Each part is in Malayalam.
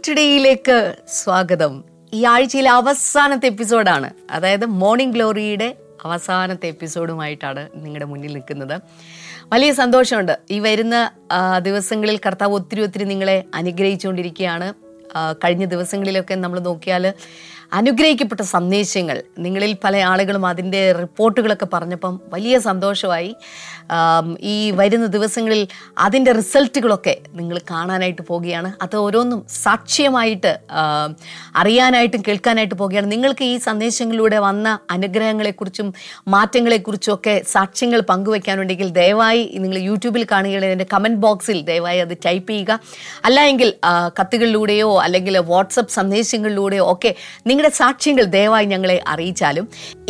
മോർണിംഗ് ടുഡേയിലേക്ക് സ്വാഗതം. ഈ ആഴ്ചയിലെ അവസാനത്തെ എപ്പിസോഡാണ്, അതായത് മോർണിംഗ് ഗ്ലോറിയുടെ അവസാനത്തെ എപ്പിസോഡുമായിട്ടാണ് നിങ്ങളുടെ മുന്നിൽ നിൽക്കുന്നത്. വലിയ സന്തോഷമുണ്ട്. ഈ വരുന്ന ദിവസങ്ങളിൽ കർത്താവ് ഒത്തിരി ഒത്തിരി നിങ്ങളെ അനുഗ്രഹിച്ചുകൊണ്ടിരിക്കുകയാണ്. കഴിഞ്ഞ ദിവസങ്ങളിലൊക്കെ നമ്മൾ നോക്കിയാൽ അനുഗ്രഹിക്കപ്പെട്ട സന്ദേശങ്ങൾ, നിങ്ങളിൽ പല ആളുകളും അതിൻ്റെ റിപ്പോർട്ടുകളൊക്കെ പറഞ്ഞപ്പം വലിയ സന്തോഷമായി. ഈ വരുന്ന ദിവസങ്ങളിൽ അതിൻ്റെ റിസൾട്ടുകളൊക്കെ നിങ്ങൾ കാണാനായിട്ട് പോവുകയാണ്. അത് ഓരോന്നും സാക്ഷ്യമായിട്ട് അറിയാനായിട്ടും കേൾക്കാനായിട്ട് പോവുകയാണ്. നിങ്ങൾക്ക് ഈ സന്ദേശങ്ങളിലൂടെ വന്ന അനുഗ്രഹങ്ങളെക്കുറിച്ചും മാറ്റങ്ങളെക്കുറിച്ചും ഒക്കെ സാക്ഷ്യങ്ങൾ പങ്കുവയ്ക്കാനുണ്ടെങ്കിൽ ദയവായി നിങ്ങൾ യൂട്യൂബിൽ കാണുകയാണെങ്കിൽ എൻ്റെ കമൻറ്റ് ബോക്സിൽ ദയവായി അത് ടൈപ്പ് ചെയ്യുക. അല്ലെങ്കിൽ കത്തുകളിലൂടെയോ അല്ലെങ്കിൽ വാട്സപ്പ് സന്ദേശങ്ങളിലൂടെയോ ഒക്കെ നിങ്ങളുടെ സാക്ഷ്യങ്ങൾ ദയവായി ഞങ്ങളെ അറിയിച്ചാലും.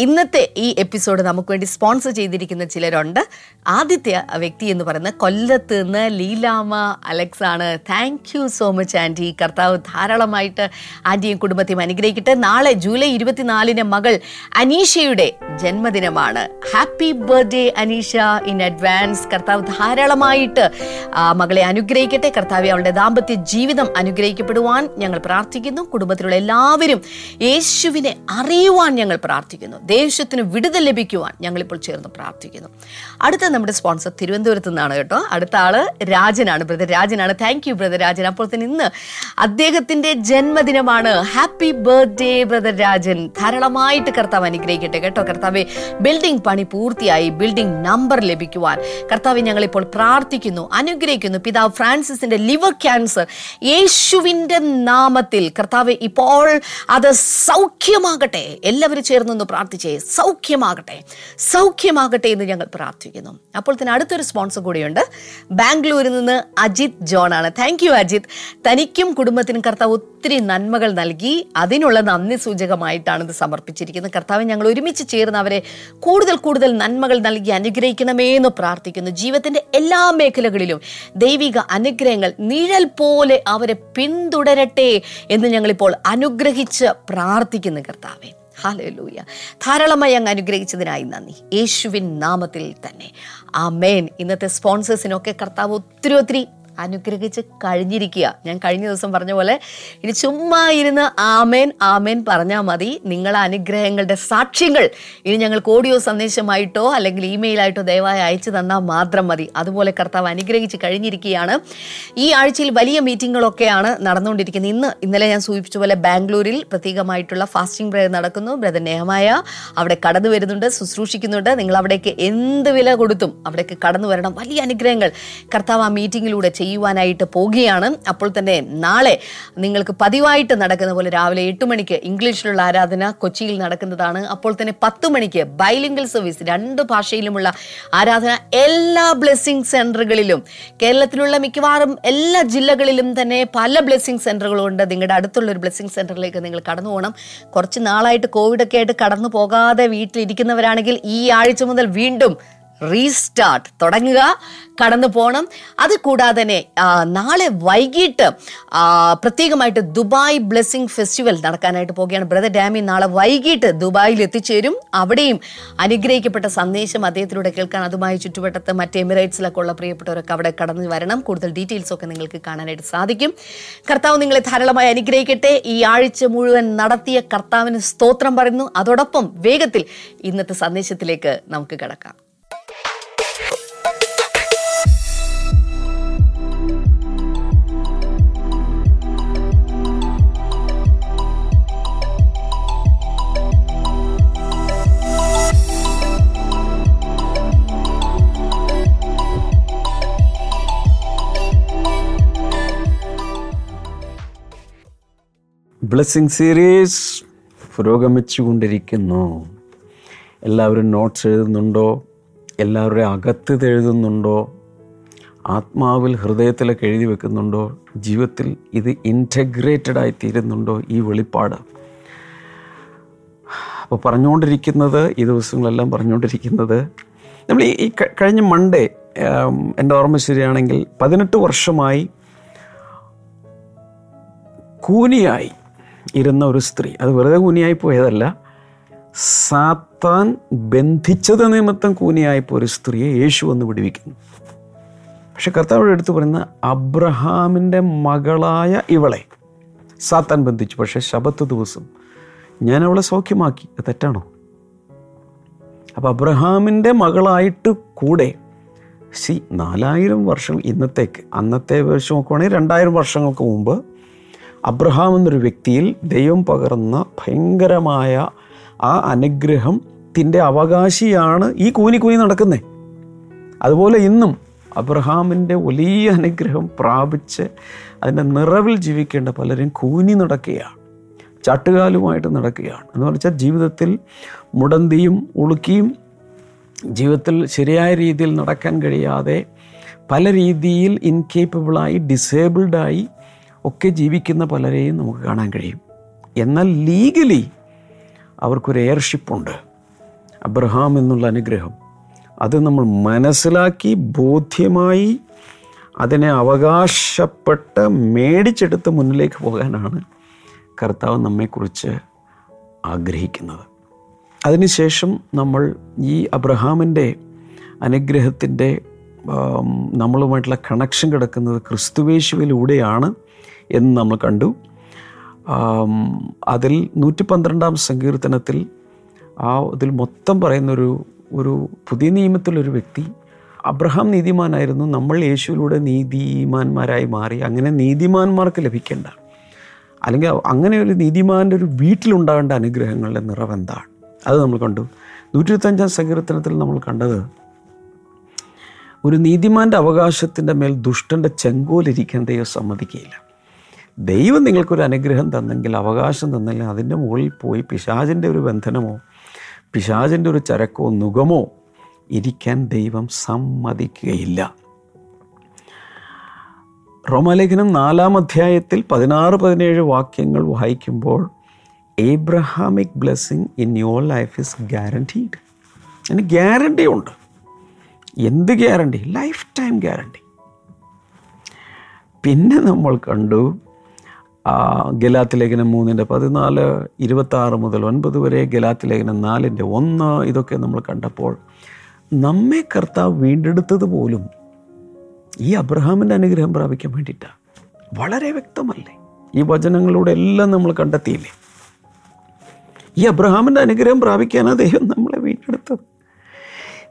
ഇന്നത്തെ ഈ എപ്പിസോഡ് നമുക്ക് വേണ്ടി സ്പോൺസർ ചെയ്തിരിക്കുന്ന ചിലരുണ്ട്. ആദ്യത്തെ വ്യക്തി എന്ന് പറയുന്നത് കൊല്ലത്ത് നിന്ന് ലീലാമ അലക്സ് ആണ്. Thank you so much aunty. കർത്താവ് ധാരാളമായിട്ട് ആൻറ്റിയും കുടുംബത്തെയും അനുഗ്രഹിക്കട്ടെ. നാളെ ജൂലൈ 24-ന് മകൾ അനീഷയുടെ ജന്മദിനമാണ്. Happy birthday Aneesha in advance. കർത്താവ് ധാരാളമായിട്ട് മകളെ അനുഗ്രഹിക്കട്ടെ. കർത്താവ് അവളുടെ ദാമ്പത്യ ജീവിതം അനുഗ്രഹിക്കപ്പെടുവാൻ ഞങ്ങൾ പ്രാർത്ഥിക്കുന്നു. കുടുംബത്തിലുള്ള എല്ലാവരും യേശുവിനെ അറിയുവാൻ ഞങ്ങൾ പ്രാർത്ഥിക്കുന്നു. ദേശത്തിന് വിടുതൽ ലഭിക്കുവാൻ ഞങ്ങളിപ്പോൾ ചേർന്ന് പ്രാർത്ഥിക്കുന്നു. അടുത്ത നമ്മുടെ സ്പോൺസർ തിരുവനന്തപുരത്ത് നിന്നാണ് കേട്ടോ. അടുത്ത ആള് രാജനാണ്, ബ്രദർ രാജനാണ്. Thank you brother Rajan. അപ്പോൾ തന്നെ ഇന്ന് അദ്ദേഹത്തിന്റെ ജന്മദിനമാണ്. Happy birthday brother Rajan. ധാരാളമായിട്ട് കർത്താവ് അനുഗ്രഹിക്കട്ടെ കേട്ടോ. കർത്താവെ, ബിൽഡിംഗ് പണി പൂർത്തിയായി ബിൽഡിംഗ് നമ്പർ ലഭിക്കുവാൻ കർത്താവെ ഞങ്ങളിപ്പോൾ പ്രാർത്ഥിക്കുന്നു, അനുഗ്രഹിക്കുന്നു. പിതാവ് ഫ്രാൻസിസിന്റെ ലിവർ ക്യാൻസർ യേശുവിന്റെ നാമത്തിൽ കർത്താവെ ഇപ്പോൾ അത് സൗഖ്യമാകട്ടെ. എല്ലാവരും ചേർന്നൊന്ന് പ്രാർത്ഥിച്ചേ, സൗഖ്യമാകട്ടെ, സൗഖ്യമാകട്ടെ എന്ന് ഞങ്ങൾ പ്രാർത്ഥിക്കുന്നു. അപ്പോൾ തന്നെ അടുത്തൊരു സ്പോൺസർ കൂടിയുണ്ട്. ബാംഗ്ലൂരിൽ നിന്ന് അജിത് ജോൺ ആണ്. Thank you Ajith. തനിക്കും കുടുംബത്തിനും കർത്താവ് ഒത്തിരി നന്മകൾ നൽകി, അതിനുള്ള നന്ദി സൂചകമായിട്ടാണ് ഇത് സമർപ്പിച്ചിരിക്കുന്നത്. കർത്താവ്, ഞങ്ങൾ ഒരുമിച്ച് ചേർന്ന് അവരെ കൂടുതൽ കൂടുതൽ നന്മകൾ നൽകി അനുഗ്രഹിക്കണമേ എന്ന് പ്രാർത്ഥിക്കുന്നു. ജീവിതത്തിൻ്റെ എല്ലാ മേഖലകളിലും ദൈവിക അനുഗ്രഹങ്ങൾ നിഴൽ പോലെ അവരെ പിന്തുടരട്ടെ എന്ന് ഞങ്ങളിപ്പോൾ അനുഗ്രഹിച്ച് പ്രാർത്ഥിക്കുന്നു. കർത്താവേ, ഹല്ലേലൂയ. ധാരാളമായി അങ്ങ് അനുഗ്രഹിച്ചതിനായി നന്ദി, യേശുവിൻ നാമത്തിൽ തന്നെ, ആമേൻ. ഇന്നത്തെ സ്പോൺസേഴ്സിനൊക്കെ കർത്താവ് ഒത്തിരി ഒത്തിരി അനുഗ്രഹിച്ച് കഴിഞ്ഞിരിക്കുക. ഞാൻ കഴിഞ്ഞ ദിവസം പറഞ്ഞ പോലെ ഇനി ചുമ്മാ ഇരുന്ന് ആമേൻ ആമേൻ പറഞ്ഞാൽ മതി. നിങ്ങളെ അനുഗ്രഹങ്ങളുടെ സാക്ഷ്യങ്ങൾ ഇനി ഞങ്ങൾക്ക് ഓഡിയോ സന്ദേശമായിട്ടോ അല്ലെങ്കിൽ ഇമെയിലായിട്ടോ ദയവായി അയച്ചു തന്നാൽ മാത്രം മതി. അതുപോലെ കർത്താവ് അനുഗ്രഹിച്ച് കഴിഞ്ഞിരിക്കുകയാണ്. ഈ ആഴ്ചയിൽ വലിയ മീറ്റിങ്ങുകളൊക്കെയാണ് നടന്നുകൊണ്ടിരിക്കുന്നത്. ഇന്നലെ ഞാൻ സൂചിപ്പിച്ച പോലെ ബാംഗ്ലൂരിൽ പ്രത്യേകമായിട്ടുള്ള ഫാസ്റ്റിംഗ് പ്രയർ നടക്കുന്നു. ബ്രദർ നെഹമായ അവിടെ കടന്നു വരുന്നുണ്ട്, ശുശ്രൂഷിക്കുന്നുണ്ട്. നിങ്ങൾ അവിടേക്ക് എന്ത് വില കൊടുത്തും അവിടേക്ക് കടന്നു വരണം. വലിയ അനുഗ്രഹങ്ങൾ കർത്താവ് ആ മീറ്റിങ്ങിലൂടെ ചെയ്യുവാനായിട്ട് പോകുകയാണ്. അപ്പോൾ തന്നെ നാളെ നിങ്ങൾക്ക് പതിവായിട്ട് നടക്കുന്ന പോലെ രാവിലെ 8 മണിക്ക് ഇംഗ്ലീഷിലുള്ള ആരാധന കൊച്ചിയിൽ നടക്കുന്നതാണ്. അപ്പോൾ തന്നെ 10 മണിക്ക് ബൈലിംഗൽ സർവീസ്, 2 ഭാഷയിലുമുള്ള ആരാധന എല്ലാ ബ്ലെസ്സിംഗ് സെൻ്ററുകളിലും, കേരളത്തിലുള്ള മിക്കവാറും എല്ലാ ജില്ലകളിലും തന്നെ പല ബ്ലെസ്സിംഗ് സെൻ്ററുകളുണ്ട്. നിങ്ങളുടെ അടുത്തുള്ളൊരു ബ്ലെസ്സിംഗ് സെൻ്ററിലേക്ക് നിങ്ങൾ കടന്നു പോകണം. കുറച്ച് നാളായിട്ട് കോവിഡൊക്കെ ആയിട്ട് കടന്നു പോകാതെ വീട്ടിലിരിക്കുന്നവരാണെങ്കിൽ ഈ ആഴ്ച മുതൽ വീണ്ടും റീസ്റ്റാർട്ട് തുടങ്ങുക, കടന്നു പോകണം. അത് കൂടാതെ തന്നെ നാളെ വൈകിട്ട് പ്രത്യേകമായിട്ട് ദുബായ് ബ്ലെസ്സിംഗ് ഫെസ്റ്റിവൽ നടക്കാനായിട്ട് പോവുകയാണ്. ബ്രദർ ഡാമി നാളെ വൈകിട്ട് ദുബായിൽ എത്തിച്ചേരും. അവിടെയും അനുഗ്രഹിക്കപ്പെട്ട സന്ദേശം അദ്ദേഹത്തിലൂടെ കേൾക്കാൻ അതുമായി ചുറ്റുവട്ടത്ത് മറ്റ് എമിറേറ്റ്സിലൊക്കെ ഉള്ള പ്രിയപ്പെട്ടവരൊക്കെ അവിടെ കടന്നു വരണം. കൂടുതൽ ഡീറ്റെയിൽസൊക്കെ നിങ്ങൾക്ക് കാണാനായിട്ട് സാധിക്കും. കർത്താവ് നിങ്ങളെ ധാരാളമായി അനുഗ്രഹിക്കട്ടെ. ഈ ആഴ്ച മുഴുവൻ നടത്തിയ കർത്താവിന് സ്തോത്രം പറയുന്നു. അതോടൊപ്പം വേഗത്തിൽ ഇന്നത്തെ സന്ദേശത്തിലേക്ക് നമുക്ക് കടക്കാം. ബ്ലെസ്സിംഗ് സീരീസ് പുരോഗമിച്ചു കൊണ്ടിരിക്കുന്നു. എല്ലാവരും നോട്ട്സ് എഴുതുന്നുണ്ടോ? എല്ലാവരുടെ അകത്ത് എഴുതുന്നുണ്ടോ? ആത്മാവിൽ ഹൃദയത്തിലൊക്കെ എഴുതി വെക്കുന്നുണ്ടോ? ജീവിതത്തിൽ ഇത് ഇൻറ്റഗ്രേറ്റഡായി തീരുന്നുണ്ടോ ഈ വെളിപ്പാട്? അപ്പോൾ പറഞ്ഞുകൊണ്ടിരിക്കുന്നത്, ഈ ദിവസങ്ങളെല്ലാം പറഞ്ഞുകൊണ്ടിരിക്കുന്നത്, നമ്മൾ ഈ കഴിഞ്ഞ മൺഡേ, എൻ്റെ ഓർമ്മ ശരിയാണെങ്കിൽ, 18 വർഷമായി കൂനിയായി ഇരുന്ന ഒരു സ്ത്രീ, അത് വെറുതെ കൂനിയായി പോയതല്ല, സാത്താൻ ബന്ധിച്ചത് നിമിത്തം കൂനിയായിപ്പോൾ ഒരു സ്ത്രീയെ യേശു വന്ന് വിടുവിക്കുന്നു. പക്ഷെ കർത്താവ് എടുത്തു പറയുന്ന അബ്രഹാമിൻ്റെ മകളായ ഇവളെ, സാത്താൻ ബന്ധിച്ചു. പക്ഷേ ശബത്ത് ദിവസം ഞാൻ അവളെ സൗഖ്യമാക്കി. അത് തെറ്റാണോ? അപ്പോൾ അബ്രഹാമിൻ്റെ മകളായിട്ട് കൂടെ 4000 വർഷം ഇന്നത്തേക്ക്, അന്നത്തെ വെച്ച് നോക്കുവാണെങ്കിൽ 2000 വർഷങ്ങൾക്ക് മുമ്പ് അബ്രഹാം എന്നൊരു വ്യക്തിയിൽ ദൈവം പകർന്ന ഭയങ്കരമായ ആ അനുഗ്രഹത്തിൻ്റെ അവകാശിയാണ് ഈ കൂനി കൂനി നടക്കുന്നത്. അതുപോലെ ഇന്നും അബ്രഹാമിൻ്റെ വലിയ അനുഗ്രഹം പ്രാപിച്ച് അതിൻ്റെ നിറവിൽ ജീവിക്കേണ്ട പലരും കൂനി നടക്കുകയാണ്, ചാട്ടുകാലുമായിട്ട് നടക്കുകയാണ്. എന്ന് വെച്ചാൽ ജീവിതത്തിൽ മുടന്തിയും ഉളുക്കിയും ജീവിതത്തിൽ ശരിയായ രീതിയിൽ നടക്കാൻ കഴിയാതെ പല രീതിയിൽ ഇൻകേപ്പബിളായി ഡിസേബിൾഡായി ഒക്കെ ജീവിക്കുന്ന പലരെയും നമുക്ക് കാണാൻ കഴിയും. എന്നാൽ ലീഗലി അവർക്കൊരു എയർഷിപ്പുണ്ട്, അബ്രഹാം എന്നുള്ള അനുഗ്രഹം. അത് നമ്മൾ മനസ്സിലാക്കി ബോധ്യമായി അതിനെ അവകാശപ്പെട്ട് മേടിച്ചെടുത്ത് മുന്നിലേക്ക് പോകാനാണ് കർത്താവ് നമ്മെക്കുറിച്ച് ആഗ്രഹിക്കുന്നത്. അതിനുശേഷം നമ്മൾ ഈ അബ്രഹാമിൻ്റെ അനുഗ്രഹത്തിൻ്റെ നമ്മളുമായിട്ടുള്ള കണക്ഷൻ കിടക്കുന്നത് ക്രിസ്തുവേശുവിലൂടെയാണ് എന്ന് നമ്മൾ കണ്ടു. അതിൽ 112-ാം സങ്കീർത്തനത്തിൽ അതിൽ മൊത്തം പറയുന്നൊരു പുതിയ നിയമത്തിലൊരു വ്യക്തി, അബ്രഹാം നീതിമാനായിരുന്നു, നമ്മൾ യേശുവിലൂടെ നീതിമാന്മാരായി മാറി. അങ്ങനെ നീതിമാന്മാർക്ക് ലഭിക്കേണ്ട, അല്ലെങ്കിൽ അങ്ങനെ ഒരു നീതിമാൻ്റെ ഒരു വീട്ടിലുണ്ടാകേണ്ട അനുഗ്രഹങ്ങളുടെ നിറവെന്താണ് അത് നമ്മൾ കണ്ടു. 125-ാം സങ്കീർത്തനത്തിൽ നമ്മൾ കണ്ടത്, ഒരു നീതിമാൻ്റെ അവകാശത്തിൻ്റെ മേൽ ദുഷ്ടൻ്റെ ചെങ്കോലിരിക്കാൻ ദൈവം സമ്മതിക്കുകയില്ല. ദൈവം നിങ്ങൾക്കൊരു അനുഗ്രഹം തന്നെങ്കിൽ, അവകാശം തന്നെങ്കിൽ, അതിൻ്റെ മുകളിൽ പോയി പിശാചിൻ്റെ ഒരു ബന്ധനമോ പിശാചിൻ്റെ ഒരു ചരക്കോ നുകമോ ഇരിക്കാൻ ദൈവം സമ്മതിക്കുകയില്ല. റോമാലേഖനം 4-ാം അധ്യായത്തിൽ 16-17 വാക്യങ്ങൾ വായിക്കുമ്പോൾ Abrahamic blessing in your life is guaranteed. അതിന് ഗ്യാരണ്ടി ഉണ്ട്. എന്ത് ഗ്യാരണ്ടി? Life time guarantee. പിന്നെ നമ്മൾ കണ്ടു ഗലാത്യലേഖനം 3:14, 26 മുതൽ 9 വരെ, ഗലാത്യലേഖനം 4:1, ഇതൊക്കെ നമ്മൾ കണ്ടപ്പോൾ നമ്മെ കർത്താവ് വീണ്ടെടുത്തത് പോലും ഈ അബ്രഹാമിൻ്റെ അനുഗ്രഹം പ്രാപിക്കാൻ വേണ്ടിയിട്ടാണ്. വളരെ വ്യക്തമല്ലേ? ഈ വചനങ്ങളിലൂടെ എല്ലാം നമ്മൾ കണ്ടെത്തിയില്ലേ? ഈ അബ്രഹാമിൻ്റെ അനുഗ്രഹം പ്രാപിക്കാനാണ് ദൈവം നമ്മളെ വീണ്ടെടുത്തത്.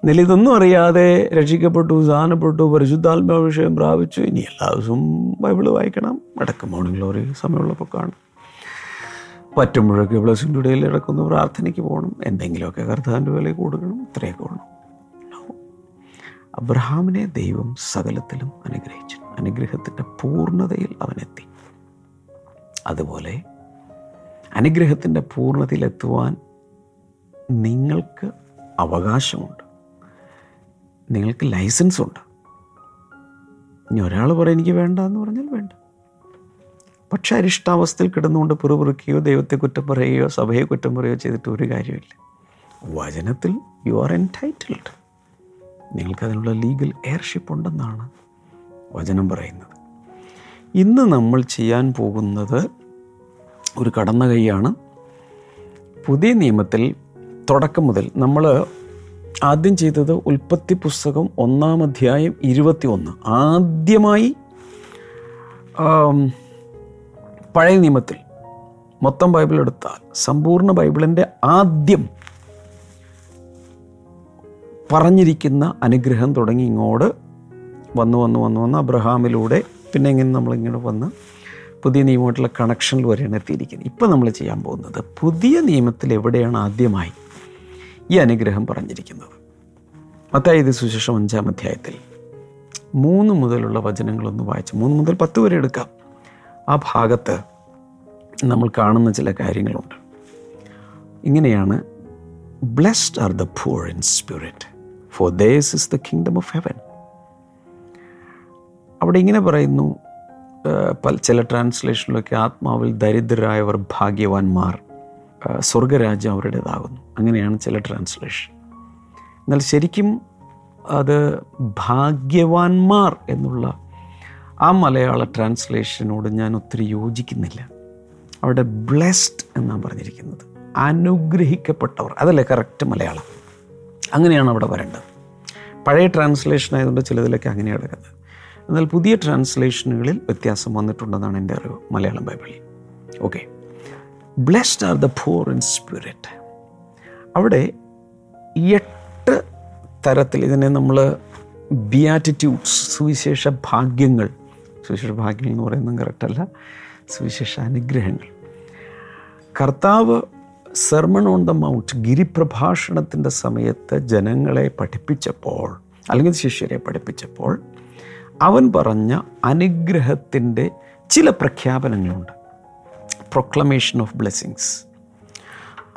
എന്നാലും ഇതൊന്നും അറിയാതെ രക്ഷിക്കപ്പെട്ടു, സാധനപ്പെട്ടു, പരിശുദ്ധാത്മാഭിഷേകം പ്രാപിച്ചു. ഇനി എല്ലാ ദിവസവും ബൈബിള് വായിക്കണം, ഇടയ്ക്ക് മോർണിംഗ് ഗ്ലോറി സമയമുള്ളപ്പോൾ കാണും, പറ്റുമ്പോഴൊക്കെ ബ്ലെസ്സിംഗ് ടുഡേയിൽ ഇടയ്ക്കൊന്ന് പ്രാർത്ഥനയ്ക്ക് പോകണം, എന്തെങ്കിലുമൊക്കെ കർത്താവിൻ്റെ വില കൊടുക്കണം, ഇത്രയൊക്കെ ഉള്ളൂ. അബ്രഹാമിനെ ദൈവം സകലത്തിലും അനുഗ്രഹിച്ചു. അനുഗ്രഹത്തിൻ്റെ പൂർണ്ണതയിൽ അവനെത്തി. അതുപോലെ അനുഗ്രഹത്തിൻ്റെ പൂർണ്ണതയിലെത്തുവാൻ നിങ്ങൾക്ക് അവകാശമുണ്ട്, നിങ്ങൾക്ക് ലൈസൻസുണ്ട്. ഇനി ഒരാൾ പറയും എനിക്ക് വേണ്ട എന്ന് പറഞ്ഞാൽ വേണ്ട. പക്ഷെ അരിഷ്ടാവസ്ഥയിൽ കിടന്നുകൊണ്ട് പിറുപിറുക്കുകയോ ദൈവത്തെ കുറ്റം പറയുകയോ സഭയെ കുറ്റം പറയുകയോ ചെയ്തിട്ട് ഒരു കാര്യമില്ല. വചനത്തിൽ യു ആർ എൻടൈറ്റിൽഡ്. നിങ്ങൾക്കതിനുള്ള ലീഗൽ എയർഷിപ്പ് ഉണ്ടെന്നാണ് വചനം പറയുന്നത്. ഇന്ന് നമ്മൾ ചെയ്യാൻ പോകുന്നത് ഒരു കടന്ന കൈയാണ്. പുതിയ നിയമത്തിൽ തുടക്കം മുതൽ നമ്മൾ ആദ്യം ചെയ്തത് ഉൽപ്പത്തി പുസ്തകം 1-ാം അധ്യായം 21, ആദ്യമായി പഴയ നിയമത്തിൽ മൊത്തം ബൈബിൾ എടുത്താൽ സമ്പൂർണ്ണ ബൈബിളിൻ്റെ ആദ്യം പറഞ്ഞിരിക്കുന്ന അനുഗ്രഹം തുടങ്ങി ഇങ്ങോട്ട് വന്ന് അബ്രഹാമിലൂടെ പിന്നെ ഇങ്ങനെ നമ്മളിങ്ങോട്ട് വന്ന് പുതിയ നിയമമായിട്ടുള്ള കണക്ഷനിൽ വരെയാണ് എത്തിയിരിക്കുന്നത്. ഇപ്പോൾ നമ്മൾ ചെയ്യാൻ പോകുന്നത് പുതിയ നിയമത്തിൽ എവിടെയാണ് ആദ്യമായി ഈ അനുഗ്രഹം പറഞ്ഞിരിക്കുന്നത്. മത്തായിയുടെ സുവിശേഷം 5-ാം അധ്യായത്തിൽ 3 മുതലുള്ള വചനങ്ങളൊന്ന് വായിച്ച് 3 മുതൽ 10 വരെ എടുക്കാം. ആ ഭാഗത്ത് നമ്മൾ കാണുന്ന ചില കാര്യങ്ങളുണ്ട്. ഇങ്ങനെയാണ്, Blessed are the poor in spirit, for theirs is the kingdom of heaven. അവിടെ ഇങ്ങനെ പറയുന്നു, ചില ട്രാൻസ്ലേഷനിലൊക്കെ ആത്മാവിൽ ദരിദ്രരായവർ ഭാഗ്യവാന്മാർ, സ്വർഗരാജ്യം അവരുടേതാകുന്നു. അങ്ങനെയാണ് ചില ട്രാൻസ്ലേഷൻ. എന്നാൽ ശരിക്കും അത് ഭാഗ്യവാന്മാർ എന്നുള്ള ആ മലയാള ട്രാൻസ്ലേഷനോട് ഞാൻ ഒത്തിരി യോജിക്കുന്നില്ല. അവിടെ ബ്ലെസ്ഡ് എന്നാണ് പറഞ്ഞിരിക്കുന്നത്, അനുഗ്രഹിക്കപ്പെട്ടവർ. അതല്ലേ കറക്റ്റ് മലയാളം? അങ്ങനെയാണ് അവിടെ വരേണ്ടത്. പഴയ ട്രാൻസ്ലേഷൻ ആയതുകൊണ്ട് ചിലതിലൊക്കെ അങ്ങനെ എടുക്കുന്നത്. എന്നാൽ പുതിയ ട്രാൻസ്ലേഷനുകളിൽ വ്യത്യാസം വന്നിട്ടുണ്ടെന്നാണ് എൻ്റെ അറിവ് മലയാളം ബൈബിളിൽ. Okay. Blessed are the poor in spirit. അവിടെ 8 തരത്തിൽ ഇതിനെ നമ്മൾ ബിയാറ്റിറ്റ്യൂഡ്സ്, സുവിശേഷ ഭാഗ്യങ്ങൾ, സുവിശേഷ ഭാഗ്യങ്ങൾ എന്ന് പറയുന്നത് കറക്റ്റല്ല, സുവിശേഷ അനുഗ്രഹങ്ങൾ. കർത്താവ് സെർമൺ ഓൺ ദ മൗണ്ട്, ഗിരിപ്രഭാഷണത്തിൻ്റെ സമയത്ത് ജനങ്ങളെ പഠിപ്പിച്ചപ്പോൾ, അല്ലെങ്കിൽ ശിഷ്യരെ പഠിപ്പിച്ചപ്പോൾ അവൻ പറഞ്ഞ അനുഗ്രഹത്തിൻ്റെ ചില പ്രഖ്യാപനങ്ങളുണ്ട്. പ്രൊക്ലമേഷൻ ഓഫ് ബ്ലെസ്സിങ്സ്,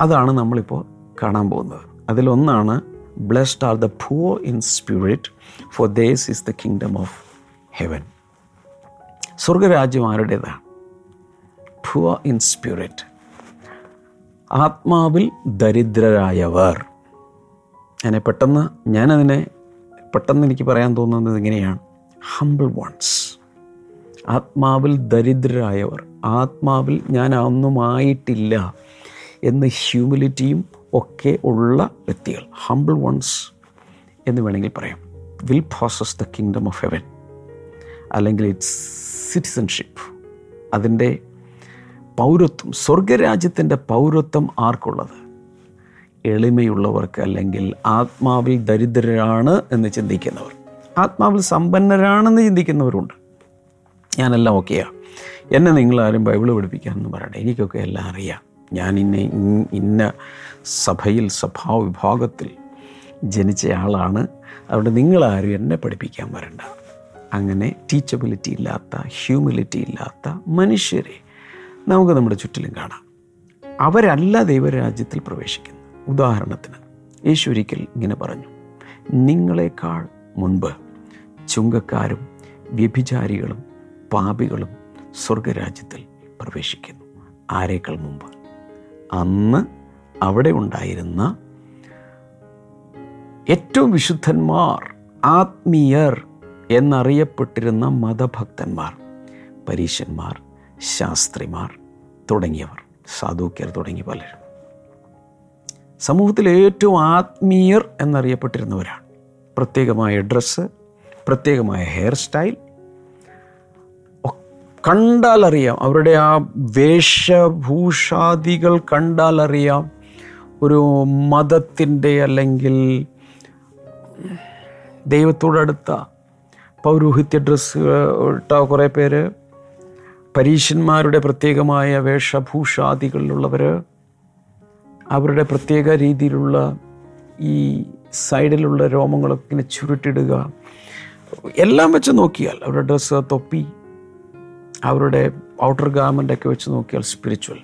അതാണ് നമ്മളിപ്പോൾ കാണാൻ പോകുന്നത്. അതിലൊന്നാണ് blessed are the poor in spirit for theirs is the kingdom of heaven. സ്വർഗരാജ്യം ആരുടേതാണ്? പൂർ ഇൻ സ്പിരിറ്റ്, ആത്മാവിൽ ദരിദ്രരായവർ. ഞാനതിനെ പെട്ടെന്ന് എനിക്ക് പറയാൻ തോന്നുന്നത് ഇങ്ങനെയാണ്, ഹംബിൾ വൺസ്, ആത്മാവിൽ ദരിദ്രരായവർ, ആത്മാവിൽ ഞാൻ ഒന്നുമായിട്ടില്ല എന്ന് ഹ്യൂമിലിറ്റിയും ഒക്കെ ഉള്ള വ്യക്തികൾ, ഹംബിൾ വൺസ് എന്ന് വേണമെങ്കിൽ പറയാം, will possess the kingdom of heaven, അല്ലെങ്കിൽ ഇറ്റ്സ് സിറ്റിസൺഷിപ്പ്, അതിൻ്റെ പൗരത്വം. സ്വർഗരാജ്യത്തിൻ്റെ പൗരത്വം ആർക്കുള്ളത്? എളിമയുള്ളവർക്ക്, അല്ലെങ്കിൽ ആത്മാവിൽ ദരിദ്രരാണ് എന്ന് ചിന്തിക്കുന്നവർ. ആത്മാവിൽ സമ്പന്നരാണെന്ന് ചിന്തിക്കുന്നവരുണ്ട്. ഞാനെല്ലാം ഓക്കെയാണ്, എന്നെ നിങ്ങളാരും ബൈബിൾ പഠിപ്പിക്കാമെന്ന് പറയട്ടെ, എനിക്കൊക്കെ എല്ലാം അറിയാം, ഞാൻ ഇന്ന സഭയിൽ സഭാവിഭാഗത്തിൽ ജനിച്ചയാളാണ്, അതുകൊണ്ട് നിങ്ങളാരും എന്നെ പഠിപ്പിക്കാൻ വരണ്ട. അങ്ങനെ ടീച്ചബിലിറ്റി ഇല്ലാത്ത, ഹ്യൂമിലിറ്റി ഇല്ലാത്ത മനുഷ്യരെ നമുക്ക് നമ്മുടെ ചുറ്റിലും കാണാം. അവരല്ല ദൈവരാജ്യത്തിൽ പ്രവേശിക്കുന്നത്. ഉദാഹരണത്തിന് യേശു ഒരിക്കൽ ഇങ്ങനെ പറഞ്ഞു, നിങ്ങളെക്കാൾ മുൻപ് ചുങ്കക്കാരും വ്യഭിചാരികളും പാപികളും സ്വർഗരാജ്യത്തിൽ പ്രവേശിക്കുന്നു. ആരേക്കാൾ മുമ്പ്? അന്ന് അവിടെ ഉണ്ടായിരുന്ന ഏറ്റവും വിശുദ്ധന്മാർ, ആത്മീയർ എന്നറിയപ്പെട്ടിരുന്ന മതഭക്തന്മാർ, പരീശന്മാർ, ശാസ്ത്രിമാർ തുടങ്ങിയവർ, സാധൂക്യർ തുടങ്ങി പലരും. സമൂഹത്തിലെ ഏറ്റവും ആത്മീയർ എന്നറിയപ്പെട്ടിരുന്നവരാണ്. പ്രത്യേകമായ ഡ്രസ്സ്, പ്രത്യേകമായ ഹെയർ സ്റ്റൈൽ, കണ്ടാലറിയാം, അവരുടെ ആ വേഷഭൂഷാദികൾ കണ്ടാലറിയാം ഒരു മതത്തിൻ്റെ അല്ലെങ്കിൽ ദൈവത്തോടടുത്ത പൗരോഹിത്യ ഡ്രസ്സ് ഇട്ട കുറേ പേര്, പരീശന്മാരുടെ പ്രത്യേകമായ വേഷഭൂഷാദികളിലുള്ളവർ, അവരുടെ പ്രത്യേക രീതിയിലുള്ള ഈ സൈഡിലുള്ള രോമങ്ങളൊക്കെ ഇങ്ങനെ ചുരുട്ടിടുക, എല്ലാം വെച്ച് നോക്കിയാൽ, അവരുടെ ഡ്രസ്സ്, തൊപ്പി, അവരുടെ ഔട്ടർ ഗാർമെൻ്റൊക്കെ വെച്ച് നോക്കിയാൽ സ്പിരിച്വൽ.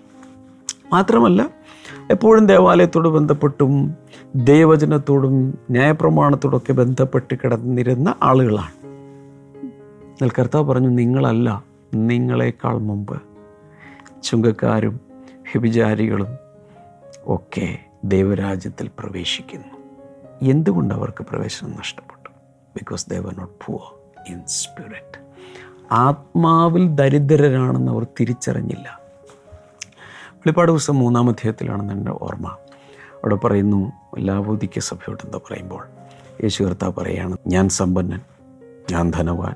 മാത്രമല്ല എപ്പോഴും ദേവാലയത്തോട് ബന്ധപ്പെട്ടും ദൈവവചനത്തോടും ന്യായപ്രമാണത്തോടൊക്കെ ബന്ധപ്പെട്ട് കിടന്നിരുന്ന ആളുകളാണ്. എന്നാൽ കർത്താവ് പറഞ്ഞു, നിങ്ങളല്ല, നിങ്ങളെക്കാൾ മുമ്പ് ചുങ്കക്കാരും വ്യഭിചാരികളും ഒക്കെ ദൈവരാജ്യത്തിൽ പ്രവേശിക്കുന്നു. എന്തുകൊണ്ട് അവർക്ക് പ്രവേശനം നഷ്ടപ്പെട്ടു? Because they were not poor in spirit. ആത്മാവിൽ ദരിദ്രരാണെന്ന് അവർ തിരിച്ചറിഞ്ഞില്ല. വെളിപ്പാട് പുസ്തകം 3-ാം അധ്യായത്തിലാണെന്ന് എൻ്റെ ഓർമ്മ. അവിടെ പറയുന്നു, ലാവോദിക്യ സഭയോട് എന്താ പറയുമ്പോൾ യേശു കർത്താവ് പറയുകയാണ്, ഞാൻ സമ്പന്നൻ, ഞാൻ ധനവാൻ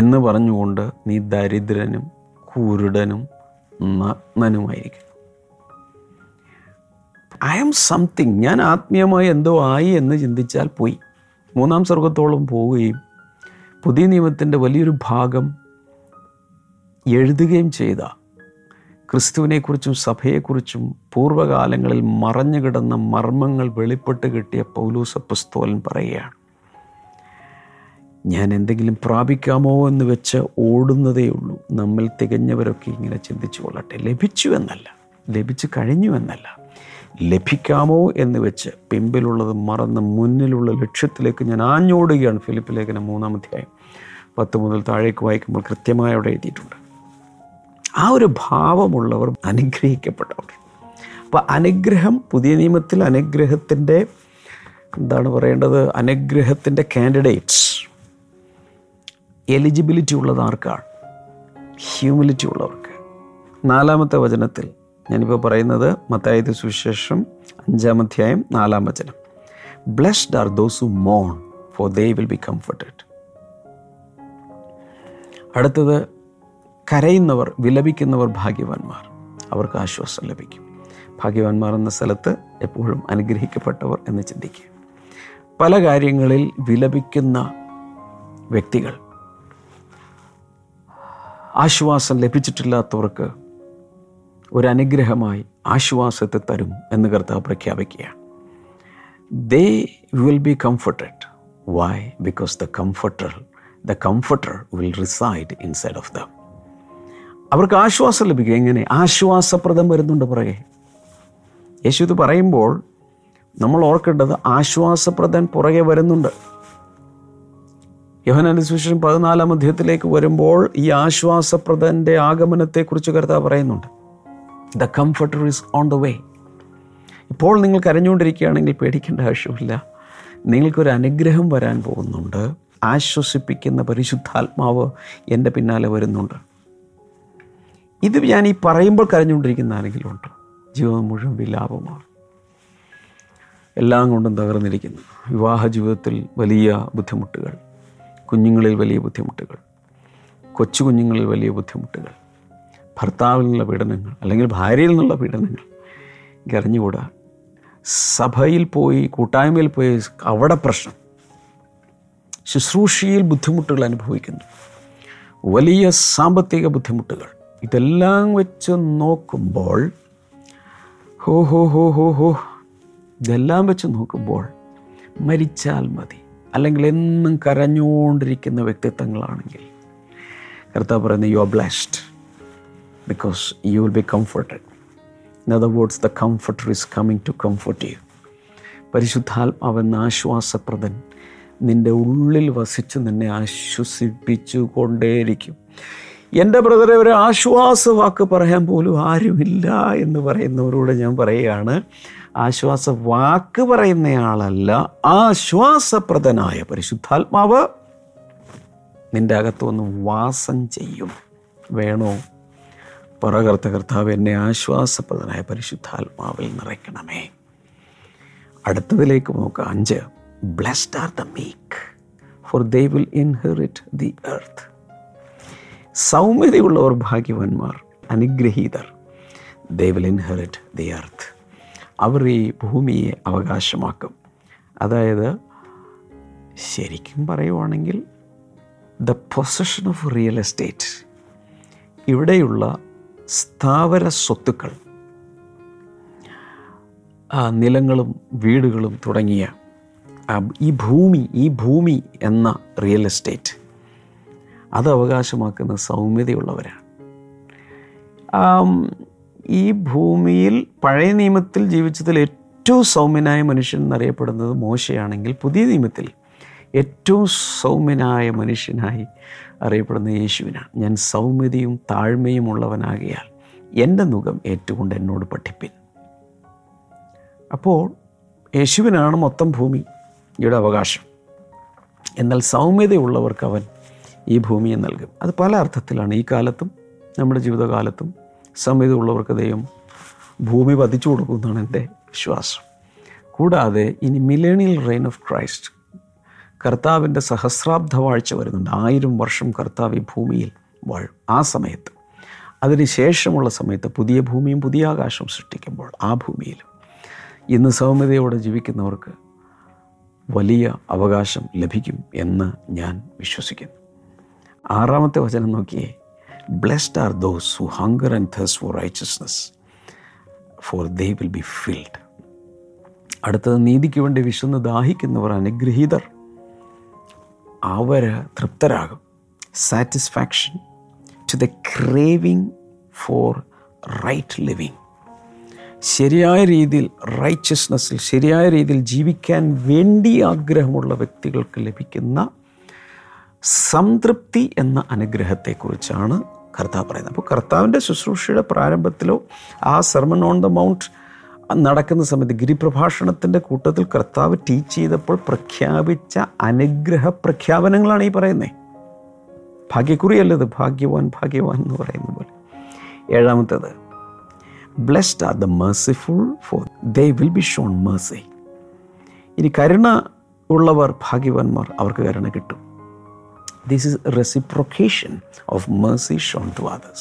എന്ന് പറഞ്ഞുകൊണ്ട് നീ ദരിദ്രനും കുരുടനും നഗ്നനുമായിരിക്കും. ഐ ആം സംതിങ്, ഞാൻ ആത്മീയമായി എന്തോ ആയി എന്ന് ചിന്തിച്ചാൽ പോയി. 3-ാം സ്വർഗത്തോളം പോവുകയും പുതിയ നിയമത്തിൻ്റെ വലിയൊരു ഭാഗം എഴുതുകയും ചെയ്ത, ക്രിസ്തുവിനെക്കുറിച്ചും സഭയെക്കുറിച്ചും പൂർവ്വകാലങ്ങളിൽ മറഞ്ഞുകിടന്ന മർമ്മങ്ങൾ വെളിപ്പെട്ട് കിട്ടിയ പൗലോസ് അപ്പോസ്തലൻ പറയുകയാണ്, ഞാൻ എന്തെങ്കിലും പ്രാപിക്കാമോ എന്ന് വെച്ച് ഓടുന്നതേ ഉള്ളൂ. നമ്മൾ തികഞ്ഞവരൊക്കെ ഇങ്ങനെ ചിന്തിച്ചു കൊള്ളട്ടെ. ലഭിച്ചു എന്നല്ല, ലഭിച്ചു കഴിഞ്ഞു എന്നല്ല, ലഭിക്കാമോ എന്ന് വെച്ച് പിമ്പിലുള്ളത് മറന്ന് മുന്നിലുള്ള ലക്ഷ്യത്തിലേക്ക് ഞാൻ ആഞ്ഞോടുകയാണ്. ഫിലിപ്പ് ലേഖനം 3-ാം അധ്യായം 10 മുതൽ താഴേക്ക് വായിക്കുമ്പോൾ കൃത്യമായി അവിടെ എഴുതിയിട്ടുണ്ട്. ആ ഒരു ഭാവമുള്ളവർ അനുഗ്രഹിക്കപ്പെട്ടവർ. അപ്പോൾ അനുഗ്രഹം, പുതിയ നിയമത്തിൽ അനുഗ്രഹത്തിൻ്റെ അനുഗ്രഹത്തിൻ്റെ കാൻഡിഡേറ്റ്സ്, എലിജിബിലിറ്റി ഉള്ളത് ആർക്കാണ്? ഹ്യൂമിലിറ്റി ഉള്ളവർക്ക്. 4-ാമത്തെ വചനത്തിൽ ഞാനിപ്പോൾ പറയുന്നത് മത്തായിയുടെ സുവിശേഷം 5-ാം അധ്യായം 4-ാം വചനം, ബ്ലെസ്ഡ് ആർ ദോസ് ഹു മോൺ for they will be comforted. അടുത്തത് കരയുന്നവർ, വിലപിക്കുന്നവർ ഭാഗ്യവാന്മാർ, അവർക്ക് ആശ്വാസം ലഭിക്കും. ഭാഗ്യവാന്മാർ എന്ന സ്ഥലത്ത് എപ്പോഴും അനുഗ്രഹിക്കപ്പെട്ടവർ എന്ന് ചിന്തിക്കുക. പല കാര്യങ്ങളിൽ വിലപിക്കുന്ന വ്യക്തികൾ, ആശ്വാസം ലഭിച്ചിട്ടില്ലാത്തവർക്ക് ഒരനുഗ്രഹമായി ആശ്വാസത്തെ തരും എന്ന് കർത്താവ് പ്രഖ്യാപിക്കുകയാണ്. They will be comforted. Why? Because the comforter will reside inside of them. അവർക്ക് ആശ്വാസം ലഭിക്കുക. എങ്ങനെ? ആശ്വാസപ്രദം വരുന്നുണ്ട് പുറകെ. യേശു ഇത് പറയുമ്പോൾ നമ്മൾ ഓർക്കേണ്ടത് ആശ്വാസപ്രദൻ പുറകെ വരുന്നുണ്ട്. യോഹന്നാന്റെ സുവിശേഷം 14-ാം അധ്യായത്തിലേക്ക് വരുമ്പോൾ ഈ ആശ്വാസപ്രദൻ്റെ ആഗമനത്തെക്കുറിച്ച് കർത്താവ് പറയുന്നുണ്ട്. The comforter is on the way. ഇപ്പോൾ നിങ്ങൾ കരഞ്ഞുകൊണ്ടിരിക്കുകയാണെങ്കിൽ പേടിക്കേണ്ട ആവശ്യമില്ല. നിങ്ങൾക്കൊരു അനുഗ്രഹം വരാൻ പോകുന്നുണ്ട്. ആശ്വസിപ്പിക്കുന്ന പരിശുദ്ധാത്മാവ് എൻ്റെ പിന്നാലെ വരുന്നുണ്ട്. ഇത് ഞാൻ ഈ പറയുമ്പോൾ കരഞ്ഞുകൊണ്ടിരിക്കുന്ന ആരെങ്കിലുമുണ്ട്? ജീവിതം മുഴുവൻ വിലാപമാണ്, എല്ലാം കൊണ്ടും തകർന്നിരിക്കുന്നു. വിവാഹ ജീവിതത്തിൽ വലിയ ബുദ്ധിമുട്ടുകൾ, കുഞ്ഞുങ്ങളിൽ വലിയ ബുദ്ധിമുട്ടുകൾ, കൊച്ചു കുഞ്ഞുങ്ങളിൽ വലിയ ബുദ്ധിമുട്ടുകൾ, ഭർത്താവിൽ നിന്നുള്ള പീഡനങ്ങൾ, അല്ലെങ്കിൽ ഭാര്യയിൽ നിന്നുള്ള പീഡനങ്ങൾ, കരഞ്ഞുകൂടാ. സഭയിൽ പോയി, കൂട്ടായ്മയിൽ പോയി, അവിടെ പ്രശ്നം. ശുശ്രൂഷയിൽ ബുദ്ധിമുട്ടുകൾ അനുഭവിക്കുന്നു, വലിയ സാമ്പത്തിക ബുദ്ധിമുട്ടുകൾ. ഇതെല്ലാം വെച്ച് നോക്കുമ്പോൾ ഹോ ഹോ ഹോ ഹോ ഹോ ഇതെല്ലാം വെച്ച് നോക്കുമ്പോൾ മരിച്ചാൽ മതി, അല്ലെങ്കിൽ എന്നും കരഞ്ഞുകൊണ്ടിരിക്കുന്ന വ്യക്തിത്വങ്ങളാണെങ്കിൽ കർത്താവ് പറയുന്നത് you are blessed because you will be comforted. In other words, the comforter is coming to comfort you. പരിശുദ്ധാത്മാവെന്ന ആശ്വാസപ്രദൻ നിൻ്റെ ഉള്ളിൽ വസിച്ച് നിന്നെ ആശ്വസിപ്പിച്ചു കൊണ്ടേയിരിക്കും. എൻ്റെ ബ്രദറെ, ഒരു ആശ്വാസവാക്ക് പറയാൻ പോലും ആരുമില്ല എന്ന് പറയുന്നവരോട് ഞാൻ പറയുകയാണ്, ആശ്വാസവാക്ക് പറയുന്നയാളല്ല, ആശ്വാസപ്രദനായ പരിശുദ്ധാത്മാവ് നിൻ്റെ അകത്ത് വന്ന് വാസം ചെയ്യും. വേണോ? പറകർത്ത കർത്താവ്, എന്നെ ആശ്വാസപ്രദനായ പരിശുദ്ധാത്മാവിൽ നിറയ്ക്കണമേ. അടുത്തതിലേക്ക് നോക്കുക. 5. Blessed are the meek, for they will inherit the earth. സൗമ്യതയുള്ളവർ ഭാഗ്യവാന്മാർ, അനുഗ്രഹീതർ. They will inherit the earth. അവർ ഈ ഭൂമിയെ അവകാശമാക്കും. അതായത് ശരിക്കും പറയുവാണെങ്കിൽ the possession of real estate, ഇവിടെയുള്ള സ്ഥാവര സ്വത്തുക്കൾ, നിലങ്ങളും വീടുകളും തുടങ്ങിയ ഈ ഭൂമി എന്ന റിയൽ എസ്റ്റേറ്റ് അത് അവകാശമാക്കുന്ന സൗമ്യതയുള്ളവരാണ്. ഈ ഭൂമിയിൽ പഴയ നിയമത്തിൽ ജീവിച്ചതിൽ ഏറ്റവും സൗമ്യനായ മനുഷ്യൻ എന്നറിയപ്പെടുന്നത് മോശയാണെങ്കിൽ, പുതിയ നിയമത്തിൽ ഏറ്റവും സൗമ്യനായ മനുഷ്യനായി അറിയപ്പെടുന്ന യേശുവിനാണ്. ഞാൻ സൗമ്യതയും താഴ്മയും ഉള്ളവനാകിയാൽ എൻ്റെ നുകം ഏറ്റുകൊണ്ട് എന്നോട് പഠിപ്പിൻ. അപ്പോൾ യേശുവിനാണ് മൊത്തം ഭൂമിയുടെ അവകാശം. എന്നാൽ സൗമ്യതയുള്ളവർക്ക് അവൻ ഈ ഭൂമിയെ നൽകും. അത് പല അർത്ഥത്തിലാണ്. ഈ കാലത്തും നമ്മുടെ ജീവിതകാലത്തും സൗമ്യത ഉള്ളവർക്ക് ദൈവം ഭൂമി പതിച്ചു കൊടുക്കുമെന്നാണ് എൻ്റെ വിശ്വാസം. കൂടാതെ ഇനി മില്ലേണിയൽ റെയിൻ ഓഫ് ക്രൈസ്റ്റ്, കർത്താവിൻ്റെ സഹസ്രാബ്ദ വാഴ്ച വരുന്നുണ്ട്. 1000 വർഷം കർത്താവ് ഈ ഭൂമിയിൽ വാഴും. ആ സമയത്ത്, അതിനുശേഷമുള്ള സമയത്ത് പുതിയ ഭൂമിയും പുതിയ ആകാശവും സൃഷ്ടിക്കുമ്പോൾ ആ ഭൂമിയിലും ഇന്ന് സൗമ്യതയോടെ ജീവിക്കുന്നവർക്ക് വലിയ അവകാശം ലഭിക്കും എന്ന് ഞാൻ വിശ്വസിക്കുന്നു. 6-ാമത്തെ വചനം നോക്കിയേ. Blessed are those who hunger and thirst for righteousness, for they will be filled. അടുത്തത്, നീതിക്ക് വേണ്ടി വിശന്ന് ദാഹിക്കുന്നവർ അനുഗ്രഹീതർ, അവർ തൃപ്തരാകും. Satisfaction to the craving for right living, ശരിയായ രീതിയിൽ, റൈച്ചസ്നെസ്സിൽ, ശരിയായ രീതിയിൽ ജീവിക്കാൻ വേണ്ടി ആഗ്രഹമുള്ള വ്യക്തികൾക്ക് ലഭിക്കുന്ന സംതൃപ്തി എന്ന അനുഗ്രഹത്തെക്കുറിച്ചാണ് കർത്താവ് പറയുന്നത്. അപ്പോൾ കർത്താവിൻ്റെ ശുശ്രൂഷയുടെ പ്രാരംഭത്തിലോ ആ സെർമൺ ഓൺ ദ മൗണ്ട് നടക്കുന്ന സമയത്ത്, ഗിരിപ്രഭാഷണത്തിൻ്റെ കൂട്ടത്തിൽ കർത്താവ് ടീച്ച് ചെയ്തപ്പോൾ പ്രഖ്യാപിച്ച അനുഗ്രഹ പ്രഖ്യാപനങ്ങളാണ് ഈ പറയുന്നത്. ഭാഗ്യക്കുറിയല്ലത്, ഭാഗ്യവാൻ ഭാഗ്യവാൻ എന്ന് പറയുന്ന പോലെ. 7-ാമത്തേത്, blessed are the merciful for they will be shown mercy. ഇനി കരുണ ഉള്ളവർ ഭാഗ്യവാന്മാർ, അവർക്ക് കരുണ കിട്ടും. This is reciprocation of mercy shown to others.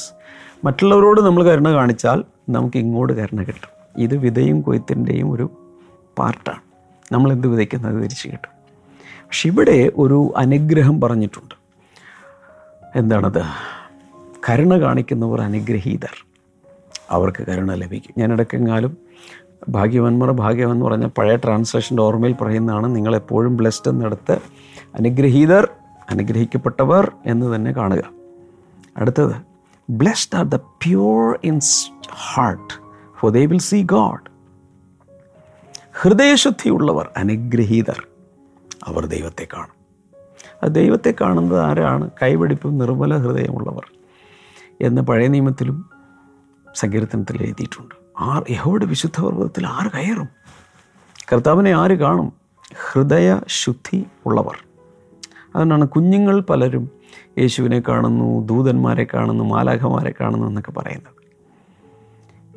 മറ്റുള്ളവരോട് നമ്മൾ കരുണ കാണിച്ചാൽ നമുക്ക് ഇങ്ങോട്ട് കരുണ കിട്ടും. ഇത് വിതയും കൊയ്ത്തിൻ്റെയും ഒരു പാർട്ടാണ്. നമ്മളെന്ത് വിതയ്ക്കുന്നത് തിരിച്ചു കിട്ടും. പക്ഷെ ഇവിടെ ഒരു അനുഗ്രഹം പറഞ്ഞിട്ടുണ്ട്. എന്താണത്? കരുണ കാണിക്കുന്നവർ അനുഗ്രഹീതർ, അവർക്ക് കരുണ ലഭിക്കും. ഞാനിടയ്ക്കെങ്ങാലും ഭാഗ്യവാന്മാർ എന്ന് പറഞ്ഞാൽ പഴയ ട്രാൻസ്ലേഷൻ്റെ ഓർമ്മയിൽ പറയുന്നതാണ്, നിങ്ങളെപ്പോഴും ബ്ലെസ്ഡ് എന്നിടത്ത് അനുഗ്രഹീതർ, അനുഗ്രഹിക്കപ്പെട്ടവർ എന്ന് തന്നെ കാണുക. അടുത്തത്, blessed are the pure in heart, for they will see God. ഹൃദയശുദ്ധിയുള്ളവർ അനുഗ്രഹീതർ, അവർ ദൈവത്തെ കാണും. ആ ദൈവത്തെ കാണുന്നത് ആരാണ്? കൈവെടിപ്പും നിർമ്മല ഹൃദയമുള്ളവർ എന്ന് പഴയ നിയമത്തിലും സങ്കീർത്തനത്തിൽ എഴുതിയിട്ടുണ്ട്. ആർ യഹോവയുടെ വിശുദ്ധ പർവ്വതത്തിൽ ആർ കയറും? കർത്താവിനെ ആര് കാണും? ഹൃദയശുദ്ധി ഉള്ളവർ. അതുകൊണ്ടാണ് കുഞ്ഞുങ്ങൾ പലരും യേശുവിനെ കാണുന്നു, ദൂതന്മാരെ കാണുന്നു, മാലാഖമാരെ കാണുന്നു എന്നൊക്കെ പറയുന്നത്.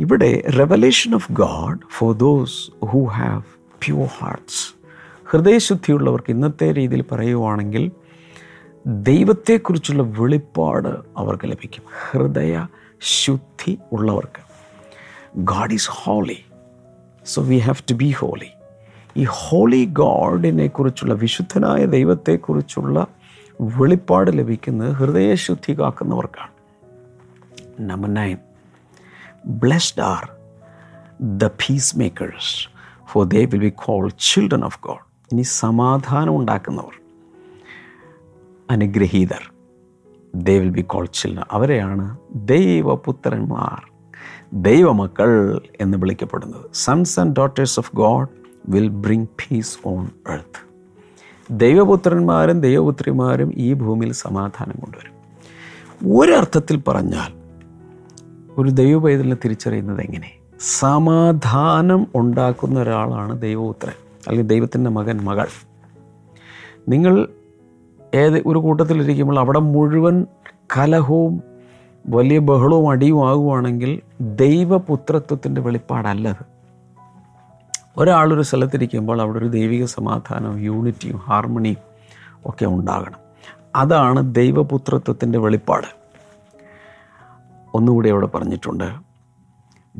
ഇവിടെ revelation of God for those who have pure hearts. ഹൃദയശുദ്ധിയുള്ളവർക്ക് ഇന്നത്തെ രീതിയിൽ പറയുവാണെങ്കിൽ ദൈവത്തെക്കുറിച്ചുള്ള വെളിപ്പാട് അവർക്ക് ലഭിക്കും. ഹൃദയശുദ്ധി ഉള്ളവർക്ക് God is holy, so we have to be holy. ഈ ഹോളി ഗോഡിനെക്കുറിച്ചുള്ള, വിശുദ്ധനായ ദൈവത്തെക്കുറിച്ചുള്ള വെളിപ്പാട് ലഭിക്കുന്നത് ഹൃദയശുദ്ധി കാക്കുന്നവർക്കാണ്. Number 9, blessed are the peacemakers, for they will be called children of God. ഇനി സമാധാനം ഉണ്ടാക്കുന്നവർ അനുഗ്രഹീതർ, they will be called children. അവരെയാണ് ദൈവപുത്രന്മാർ, ദൈവമക്കൾ എന്ന് വിളിക്കപ്പെടുന്നത്. Sons and daughters of God will bring peace on earth. ദൈവപുത്രന്മാരും ദൈവപുത്രിമാരും ഈ ഭൂമിയിൽ സമാധാനം കൊണ്ടുവരും. ഒരർത്ഥത്തിൽ പറഞ്ഞാൽ ഒരു ദൈവപൈതലിനെ തിരിച്ചറിയുന്നത് എങ്ങനെ? സമാധാനം ഉണ്ടാക്കുന്ന ഒരാളാണ് ദൈവപുത്രൻ, അല്ലെങ്കിൽ ദൈവത്തിൻ്റെ മകൻ, മകൾ. നിങ്ങൾ ഒരു കൂട്ടത്തിലിരിക്കുമ്പോൾ അവിടെ മുഴുവൻ കലഹവും വലിയ ബഹളവും അടിയും ആകുവാണെങ്കിൽ ദൈവപുത്രത്വത്തിൻ്റെ വെളിപ്പാടല്ലത്. ഒരാളൊരു സ്ഥലത്തിരിക്കുമ്പോൾ അവിടെ ഒരു ദൈവിക സമാധാനവും യൂണിറ്റിയും ഹാർമണിയും ഒക്കെ ഉണ്ടാകണം. അതാണ് ദൈവപുത്രത്വത്തിൻ്റെ വെളിപ്പാട്. ഒന്നുകൂടി അവിടെ പറഞ്ഞിട്ടുണ്ട്,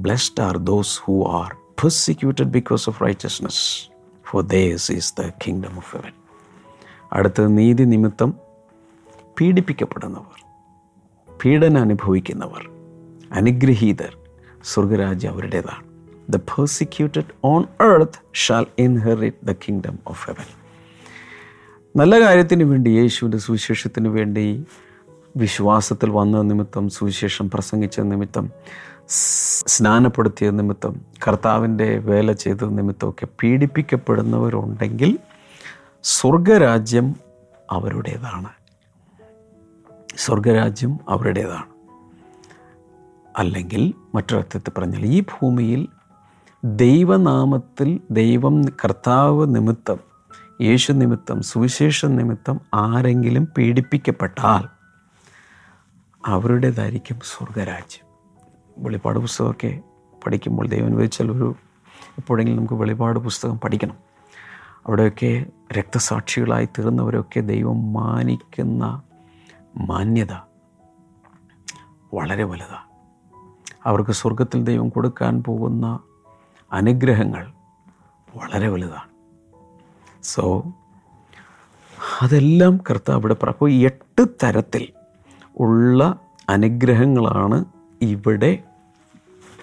blessed are those who are persecuted because of righteousness, for theirs is the kingdom of heaven. അടുത്തത്, നീതി നിമിത്തം പീഡിപ്പിക്കപ്പെടുന്നവർ, പീഡന അനുഭവിക്കുന്നവർ, അനുഗ്രഹീതർ, സ്വർഗരാജ്യം അവരുടേതാണ്. The persecuted on earth shall inherit the kingdom of heaven. നല്ല കാര്യത്തിന് വേണ്ടി, യേശുവിൻ്റെ സുവിശേഷത്തിന് വേണ്ടി, വിശ്വാസത്തിൽ വന്ന നിമിത്തം, സുവിശേഷം പ്രസംഗിച്ച നിമിത്തം, സ്നാനപ്പെടുത്തിയ നിമിത്തം, കർത്താവിൻ്റെ വേല ചെയ്ത നിമിത്തമൊക്കെ പീഡിപ്പിക്കപ്പെടുന്നവരുണ്ടെങ്കിൽ സ്വർഗരാജ്യം അവരുടേതാണ്. സ്വർഗരാജ്യം അവരുടേതാണ്. അല്ലെങ്കിൽ മറ്റൊരർത്ഥത്തിൽ പറഞ്ഞാൽ, ഈ ഭൂമിയിൽ ദൈവനാമത്തിൽ, ദൈവം കർത്താവ് നിമിത്തം, യേശു നിമിത്തം, സുവിശേഷ നിമിത്തം ആരെങ്കിലും പീഡിപ്പിക്കപ്പെട്ടാൽ അവരുടേതായിരിക്കും സ്വർഗരാജ്യം. വെളിപ്പാട് പുസ്തകമൊക്കെ പഠിക്കുമ്പോൾ, ദൈവം അനുവദിച്ചാൽ ഒരു എപ്പോഴെങ്കിലും നമുക്ക് വെളിപ്പാട് പുസ്തകം പഠിക്കണം. അവിടെയൊക്കെ രക്തസാക്ഷികളായി തീർന്നവരൊക്കെ ദൈവം മാനിക്കുന്ന മാന്യത വളരെ വലുതാണ്. അവർക്ക് സ്വർഗത്തിൽ ദൈവം കൊടുക്കാൻ പോകുന്ന അനുഗ്രഹങ്ങൾ വളരെ വലുതാണ്. സോ അതെല്ലാം കർത്താവ് ഇവിടെ അപ്പോൾ 8 തരത്തിൽ ഉള്ള അനുഗ്രഹങ്ങളാണ് ഇവിടെ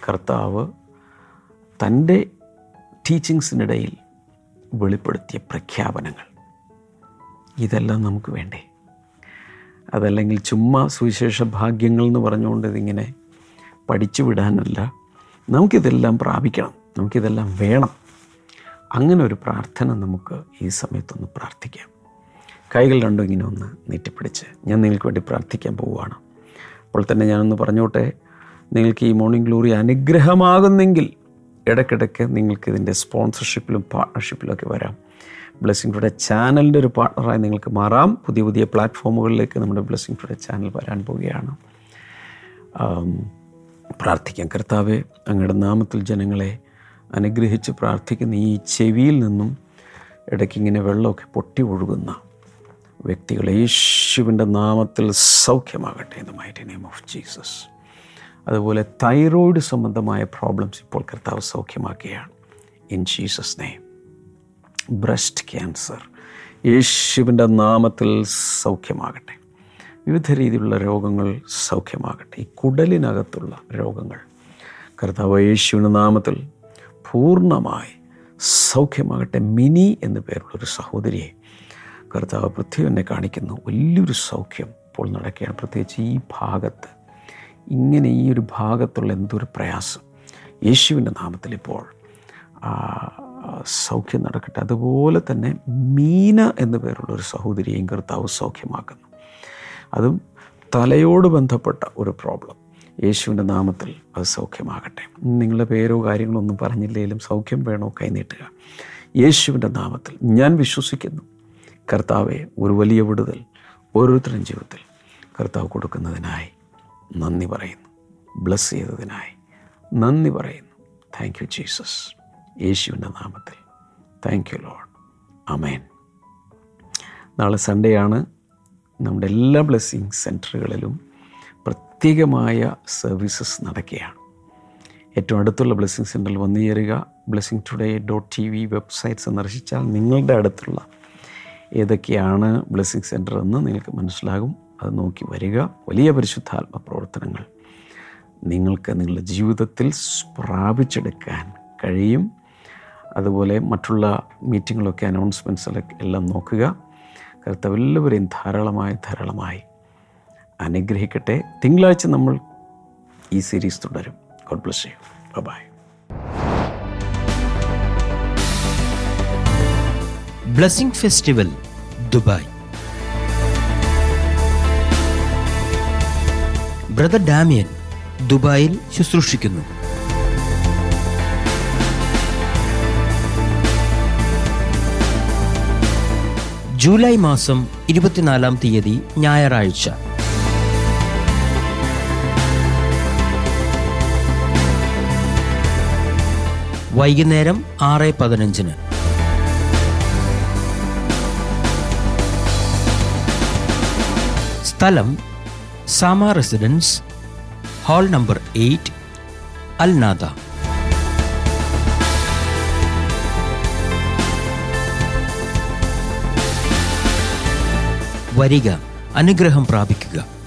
കർത്താവ് തൻ്റെ ടീച്ചിങ്സിനിടയിൽ വെളിപ്പെടുത്തിയ പ്രഖ്യാപനങ്ങൾ. ഇതെല്ലാം നമുക്ക് വേണ്ടേ? അതല്ലെങ്കിൽ ചുമ്മാ സുവിശേഷ ഭാഗ്യങ്ങൾ എന്ന് പറഞ്ഞുകൊണ്ട് ഇതിങ്ങനെ പഠിച്ചു വിടാനല്ല, നമുക്കിതെല്ലാം പ്രാപിക്കണം, നമുക്കിതെല്ലാം വേണം. അങ്ങനെ ഒരു പ്രാർത്ഥന നമുക്ക് ഈ സമയത്തൊന്ന് പ്രാർത്ഥിക്കാം. കൈകൾ രണ്ടും ഇങ്ങനെ ഒന്ന് നീട്ടിപ്പിടിച്ച് ഞാൻ നിങ്ങൾക്ക് വേണ്ടി പ്രാർത്ഥിക്കാൻ പോവുകയാണ്. അപ്പോൾ തന്നെ ഞാനൊന്ന് പറഞ്ഞോട്ടെ, നിങ്ങൾക്ക് ഈ മോർണിംഗ് ഗ്ലോറി അനുഗ്രഹമാകുന്നെങ്കിൽ ഇടയ്ക്കിടയ്ക്ക് നിങ്ങൾക്ക് ഇതിൻ്റെ സ്പോൺസർഷിപ്പിലും പാർട്ണർഷിപ്പിലൊക്കെ വരാം. ബ്ലെസ്സിംഗ് ടുഡേ ചാനലിൻ്റെ ഒരു പാർട്ണറായി നിങ്ങൾക്ക് മാറാം. പുതിയ പുതിയ പ്ലാറ്റ്ഫോമുകളിലേക്ക് നമ്മുടെ ബ്ലെസ്സിംഗ് ടുഡേ ചാനൽ വരാൻ പോവുകയാണ്. പ്രാർത്ഥിക്കാം. കർത്താവേ, അങ്ങയുടെ നാമത്തിൽ ജനങ്ങളെ അനുഗ്രഹിച്ച് പ്രാർത്ഥിക്കുന്ന ഈ ചെവിയിൽ നിന്നും ഇടയ്ക്കിങ്ങനെ വെള്ളമൊക്കെ പൊട്ടി ഒഴുകുന്ന വ്യക്തികളെ യേശുവിൻ്റെ നാമത്തിൽ സൗഖ്യമാകട്ടെ in the mighty name of Jesus. അതുപോലെ തൈറോയിഡ് സംബന്ധമായ പ്രോബ്ലംസ് ഇപ്പോൾ കർത്താവ് സൗഖ്യമാക്കുകയാണ് in Jesus name. Breast cancer യേശുവിൻ്റെ നാമത്തിൽ സൗഖ്യമാകട്ടെ. വിവിധ രീതിയിലുള്ള രോഗങ്ങൾ സൗഖ്യമാകട്ടെ. ഈ കുടലിനകത്തുള്ള രോഗങ്ങൾ കർത്താവ് യേശുവിൻ്റെ നാമത്തിൽ പൂർണ്ണമായി സൗഖ്യമാകട്ടെ. മിനി എന്ന് പേരുള്ളൊരു സഹോദരിയെ കർത്താവ് പ്രത്യേകം എന്നെ കാണിക്കുന്നു. വലിയൊരു സൗഖ്യം ഇപ്പോൾ നടക്കുകയാണ്. പ്രത്യേകിച്ച് ഈ ഭാഗത്ത് ഇങ്ങനെ ഈ ഒരു ഭാഗത്തുള്ള എന്തൊരു പ്രയാസം യേശുവിൻ്റെ നാമത്തിൽ ഇപ്പോൾ സൗഖ്യം നടക്കട്ടെ. അതുപോലെ തന്നെ മീന എന്ന് പേരുള്ളൊരു സഹോദരിയെയും കർത്താവ് സൗഖ്യമാക്കുന്നു. അതും തലയോട് ബന്ധപ്പെട്ട ഒരു പ്രോബ്ലം യേശുവിൻ്റെ നാമത്തിൽ അത് സൗഖ്യമാകട്ടെ. നിങ്ങളുടെ പേരോ കാര്യങ്ങളോ ഒന്നും പറഞ്ഞില്ലെങ്കിലും സൗഖ്യം വേണോ കൈനീട്ടുക. യേശുവിൻ്റെ നാമത്തിൽ ഞാൻ വിശ്വസിക്കുന്നു കർത്താവെ, ഒരു വലിയ വിടുതൽ ഓരോരുത്തരും ജീവിതത്തിൽ കർത്താവ് കൊടുക്കുന്നതിനായി നന്ദി പറയുന്നു. ബ്ലസ് ചെയ്തതിനായി നന്ദി പറയുന്നു. Thank you Jesus. യേശുവിൻ്റെ നാമത്തിൽ താങ്ക് യു ലോർഡ്. ആമേൻ. നാളെ സൺഡേ ആണ്. നമ്മുടെ എല്ലാ ബ്ലെസ്സിങ് സെൻറ്ററുകളിലും പ്രത്യേകമായ സർവീസസ് നടക്കുകയാണ്. ഏറ്റവും അടുത്തുള്ള ബ്ലെസ്സിങ് സെൻറ്ററിൽ വന്നു ചേരുക. blessingtoday.tv വെബ്സൈറ്റ് സന്ദർശിച്ചാൽ നിങ്ങളുടെ അടുത്തുള്ള ഏതൊക്കെയാണ് ബ്ലെസ്സിങ് സെൻറ്റർ എന്ന് നിങ്ങൾക്ക് മനസ്സിലാകും. അത് നോക്കി വരിക. വലിയ പരിശുദ്ധാത്മ പ്രവർത്തനങ്ങൾ നിങ്ങൾക്ക് നിങ്ങളുടെ ജീവിതത്തിൽ പ്രാപിച്ചെടുക്കാൻ കഴിയും. അതുപോലെ മറ്റുള്ള മീറ്റിങ്ങുകളൊക്കെ അനൗൺസ്മെൻറ്റ്സിലൊക്കെ എല്ലാം നോക്കുക. കർത്താവ് എല്ലാവരെയും ധാരാളമായി അനുഗ്രഹിക്കട്ടെ. തിങ്കളാഴ്ച നമ്മൾ ഈ സീരീസ് തുടരും. God bless you. Bye. Blessing festival Dubai. Brother Damian ദുബായിൽ ശുശ്രൂഷിക്കുന്നു. ജൂലൈ മാസം 24-ാം തീയതി ഞായറാഴ്ച വൈകുന്നേരം 6:15 സ്ഥലം Sama residence, hall number 8, Al Nahda. വരിക, അനുഗ്രഹം പ്രാപിക്കുക.